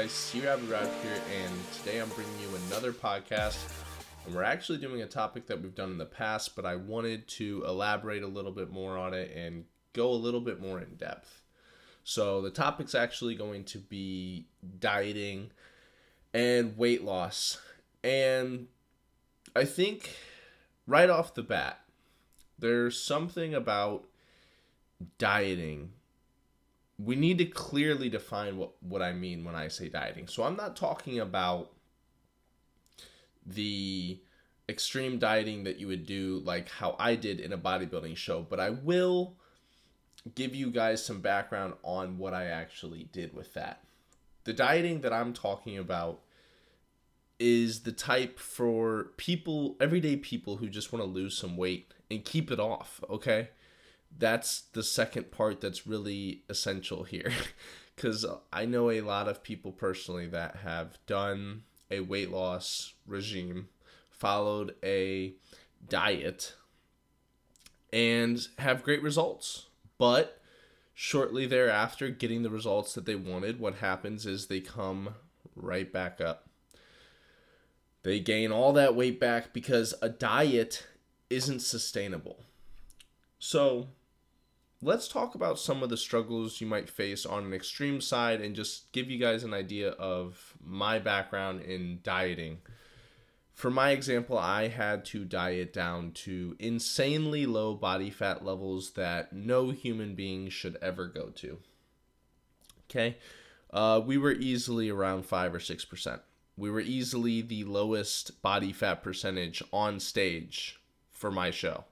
guys, C-Rabbit Rabbit here, and today I'm bringing you another podcast, and we're actually doing a topic that we've done in the past, but I wanted to elaborate a little bit more on it and go a little bit more in depth. So the topic's actually going to be dieting and weight loss, and I think right off the bat, there's something about dieting. We need to clearly define what I mean when I say dieting. So I'm not talking about the extreme dieting that you would do like how I did in a bodybuilding show, but I will give you guys some background on what I actually did with that. The dieting that I'm talking about is the type for people, everyday people who just want to lose some weight and keep it off, okay? That's the second part that's really essential here, because I know a lot of people personally that have done a weight loss regime, followed a diet, and have great results. But shortly thereafter, getting the results that they wanted, what happens is they come right back up. They gain all that weight back because a diet isn't sustainable. So let's talk about some of the struggles you might face on an extreme side and just give you guys an idea of my background in dieting. For my example, I had to diet down to insanely low body fat levels that no human being should ever go to. Okay? We were easily around 5 or 6%. We were easily the lowest body fat percentage on stage for my show.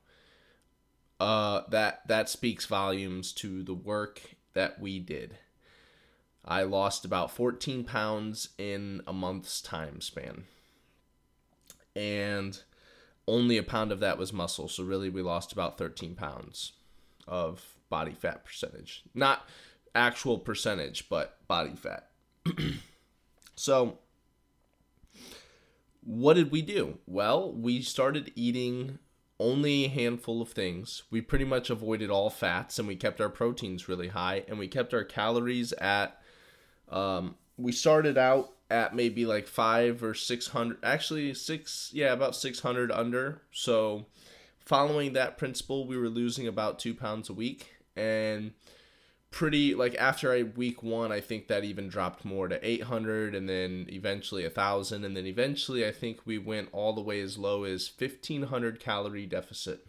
That speaks volumes to the work that we did. I lost about 14 pounds in a month's time span. And only a pound of that was muscle. So really we lost about 13 pounds of body fat percentage. Not actual percentage, but body fat. So what did we do? Well, we started eating only a handful of things. We pretty much avoided all fats, and we kept our proteins really high, and we kept our calories at, we started out at maybe like 500 or 600, actually about 600 under. So following that principle, we were losing about 2 pounds a week, and pretty like after week one, I think that even dropped more to 800, and then eventually 1,000, and then eventually I think we went all the way as low as 1,500 calorie deficit.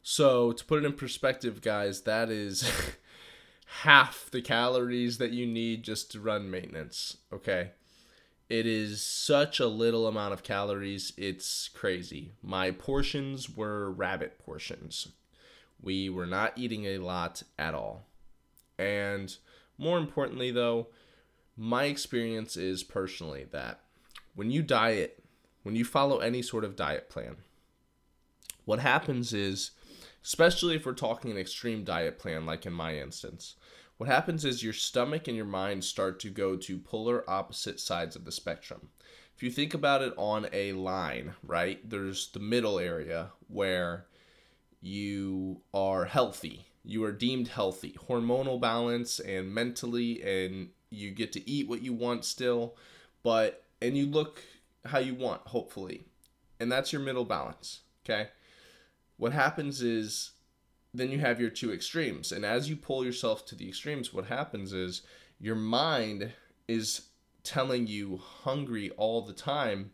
So to put it in perspective, guys, that is half the calories that you need just to run maintenance, okay? It is such a little amount of calories, it's crazy. My portions were rabbit portions. We were not eating a lot at all. And more importantly though, my experience is personally that when you diet, when you follow any sort of diet plan, what happens is, especially if we're talking an extreme diet plan like in my instance, what happens is your stomach and your mind start to go to polar opposite sides of the spectrum. If you think about it on a line, right, there's the middle area where you are healthy. You are deemed healthy. Hormonal balance and mentally, and you get to eat what you want still, but, and you look how you want, hopefully. And that's your middle balance, okay? What happens is then you have your two extremes. And as you pull yourself to the extremes, what happens is your mind is telling you hungry all the time,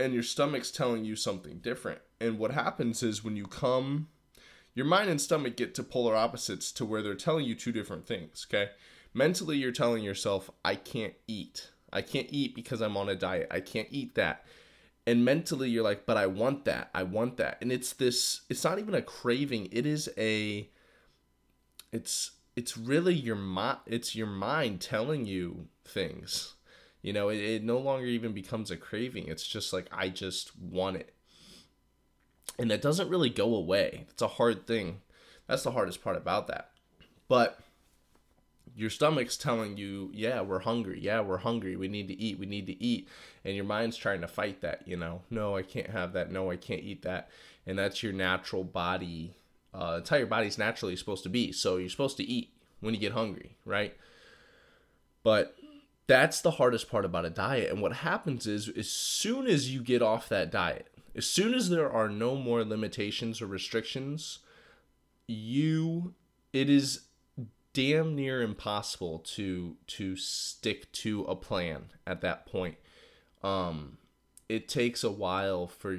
and your stomach's telling you something different. And what happens is when you come, your mind and stomach get to polar opposites to where they're telling you two different things, okay? Mentally, you're telling yourself, I can't eat. I can't eat because I'm on a diet. I can't eat that. And mentally, you're like, but I want that. I want that. And it's this, it's not even a craving. It is a, it's really your mind. It's your mind telling you things. You know, it no longer even becomes a craving. It's just like, I just want it. And that doesn't really go away. It's a hard thing. That's the hardest part about that. But your stomach's telling you, yeah, we're hungry. Yeah, we're hungry. We need to eat. We need to eat. And your mind's trying to fight that, you know. No, I can't have that. No, I can't eat that. And that's your natural body. That's how your body's naturally supposed to be. So you're supposed to eat when you get hungry, right? But that's the hardest part about a diet. And what happens is, as soon as you get off that diet, as soon as there are no more limitations or restrictions, it is damn near impossible to stick to a plan at that point. It takes a while for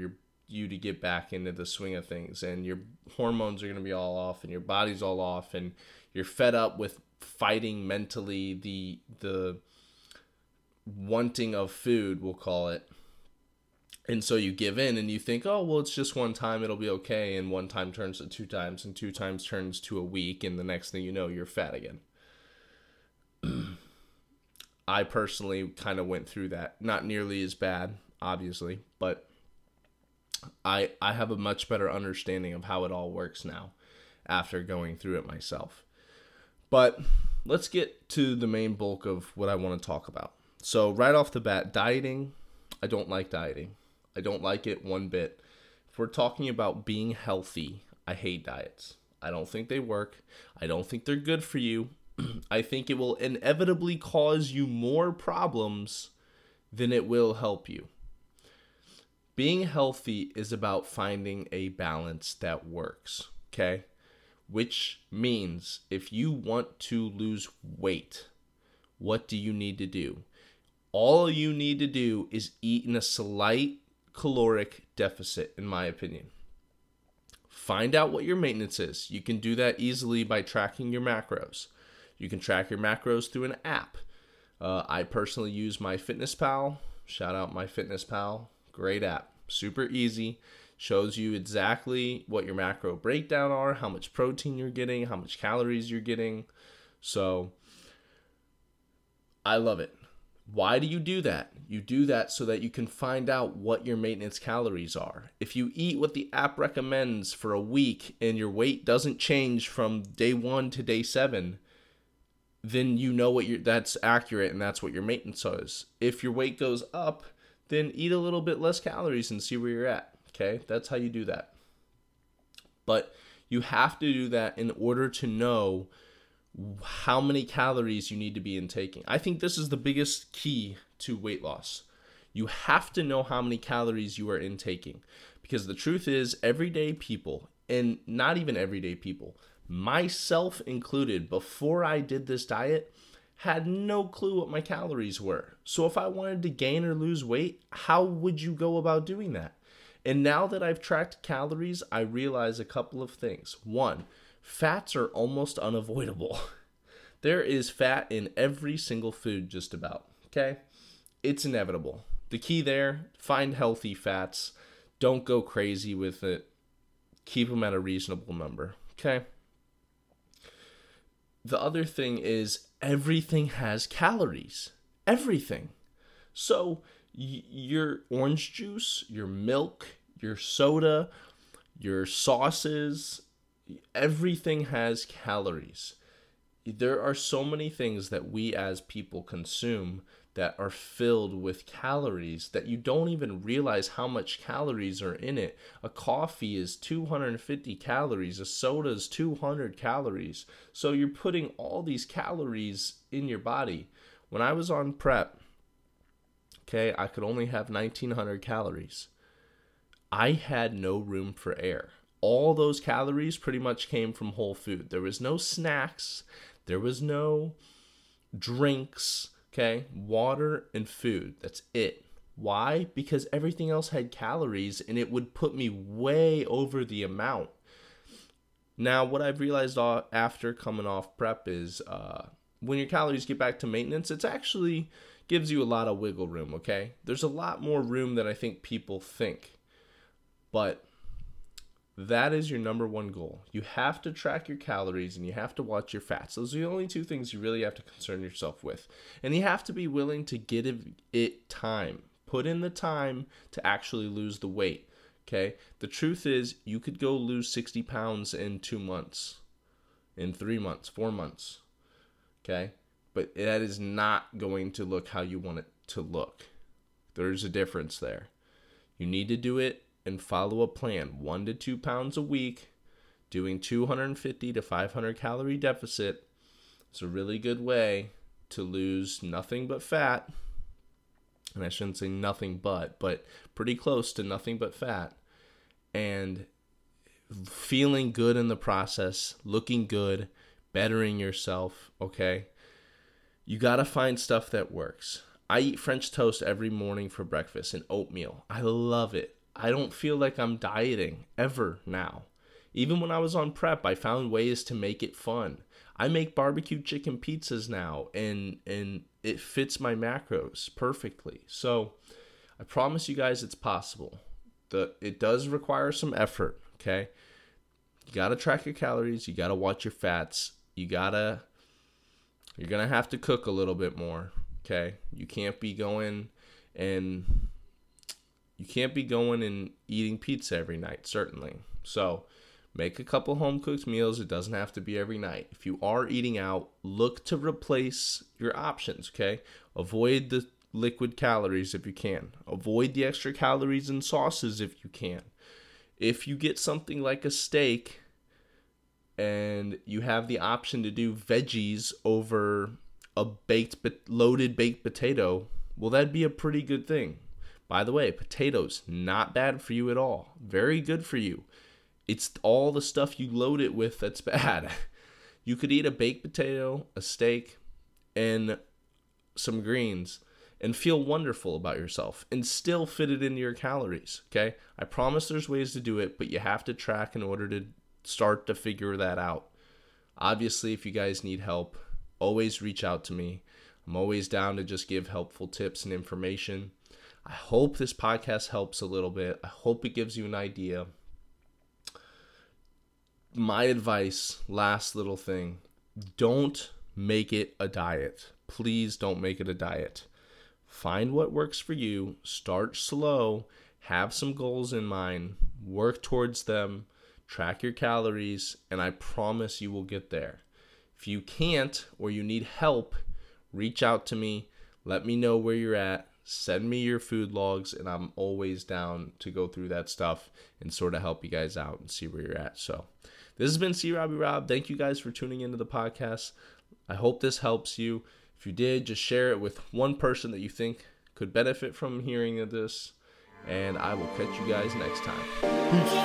you to get back into the swing of things, and your hormones are going to be all off, and your body's all off, and you're fed up with fighting mentally the wanting of food, we'll call it. And so you give in and you think, oh, well, it's just one time, it'll be okay. And one time turns to two times, and two times turns to a week. And the next thing you know, you're fat again. I personally kind of went through that. Not nearly as bad, obviously, but I have a much better understanding of how it all works now after going through it myself. But let's get to the main bulk of what I want to talk about. So right off the bat, dieting. I don't like dieting. I don't like it one bit. If we're talking about being healthy, I hate diets. I don't think they work. I don't think they're good for you. I think it will inevitably cause you more problems than it will help you. Being healthy is about finding a balance that works, okay? Which means if you want to lose weight, what do you need to do? All you need to do is eat in a slight caloric deficit, in my opinion. Find out what your maintenance is. You can do that easily by tracking your macros. You can track your macros through an app. I personally use MyFitnessPal. Shout out MyFitnessPal. Great app. Super easy. Shows you exactly what your macro breakdown are, how much protein you're getting, how much calories you're getting. So I love it. Why do you do that? You do that so that you can find out what your maintenance calories are. If you eat what the app recommends for a week and your weight doesn't change from day 1 to day 7, then you know that's accurate and that's what your maintenance is. If your weight goes up, then eat a little bit less calories and see where you're at. Okay, that's how you do that. But you have to do that in order to know how many calories you need to be intaking. I think this is the biggest key to weight loss. You have to know how many calories you are intaking, because the truth is, everyday people, and not even everyday people, myself included, before I did this diet, had no clue what my calories were. So if I wanted to gain or lose weight, how would you go about doing that? And now that I've tracked calories, I realize a couple of things. One, fats are almost unavoidable. There is fat in every single food just about, okay? It's inevitable. The key there, find healthy fats. Don't go crazy with it. Keep them at a reasonable number, okay? The other thing is, everything has calories. Everything. So your orange juice, your milk, your soda, your sauces, everything has calories. There are so many things that we as people consume that are filled with calories that you don't even realize how much calories are in it. A coffee is 250 calories. A soda is 200 calories. So you're putting all these calories in your body. When I was on prep, okay, I could only have 1,900 calories. I had no room for air. All those calories pretty much came from whole food. There was no snacks. There was no drinks, okay? Water and food. That's it. Why? Because everything else had calories, and it would put me way over the amount. Now, what I've realized after coming off prep is when your calories get back to maintenance, it actually gives you a lot of wiggle room, okay? There's a lot more room than I think people think. But that is your number one goal. You have to track your calories and you have to watch your fats. Those are the only two things you really have to concern yourself with. And you have to be willing to give it time. Put in the time to actually lose the weight, okay? The truth is, you could go lose 60 pounds in 2 months, in 3 months, 4 months, okay? But that is not going to look how you want it to look. There's a difference there. You need to do it and follow a plan, 1 to 2 pounds a week, doing 250 to 500 calorie deficit. It's a really good way to lose nothing but fat, and I shouldn't say nothing but pretty close to nothing but fat, and feeling good in the process, looking good, bettering yourself, okay? You got to find stuff that works. I eat French toast every morning for breakfast and oatmeal. I love it. I don't feel like I'm dieting ever now. Even when I was on prep, I found ways to make it fun. I make barbecue chicken pizzas now, and it fits my macros perfectly. So I promise you guys it's possible. It does require some effort, okay? You got to track your calories. You got to watch your fats. You're going to have to cook a little bit more, okay? You can't be going and... You can't be going and eating pizza every night, certainly. So make a couple home-cooked meals. It doesn't have to be every night. If you are eating out, look to replace your options, okay? Avoid the liquid calories if you can. Avoid the extra calories and sauces if you can. If you get something like a steak and you have the option to do veggies over a loaded baked potato, well, that'd be a pretty good thing. By the way, potatoes, not bad for you at all. Very good for you. It's all the stuff you load it with that's bad. You could eat a baked potato, a steak, and some greens and feel wonderful about yourself and still fit it into your calories, okay? I promise there's ways to do it, but you have to track in order to start to figure that out. Obviously, if you guys need help, always reach out to me. I'm always down to just give helpful tips and information. I hope this podcast helps a little bit. I hope it gives you an idea. My advice, last little thing, don't make it a diet. Please don't make it a diet. Find what works for you. Start slow. Have some goals in mind. Work towards them. Track your calories, and I promise you will get there. If you can't or you need help, reach out to me. Let me know where you're at. Send me your food logs, and I'm always down to go through that stuff and sort of help you guys out and see where you're at. So this has been C. Robbie Rob. Thank you guys for tuning into the podcast. I hope this helps you. If you did, just share it with one person that you think could benefit from hearing of this, and I will catch you guys next time. Peace.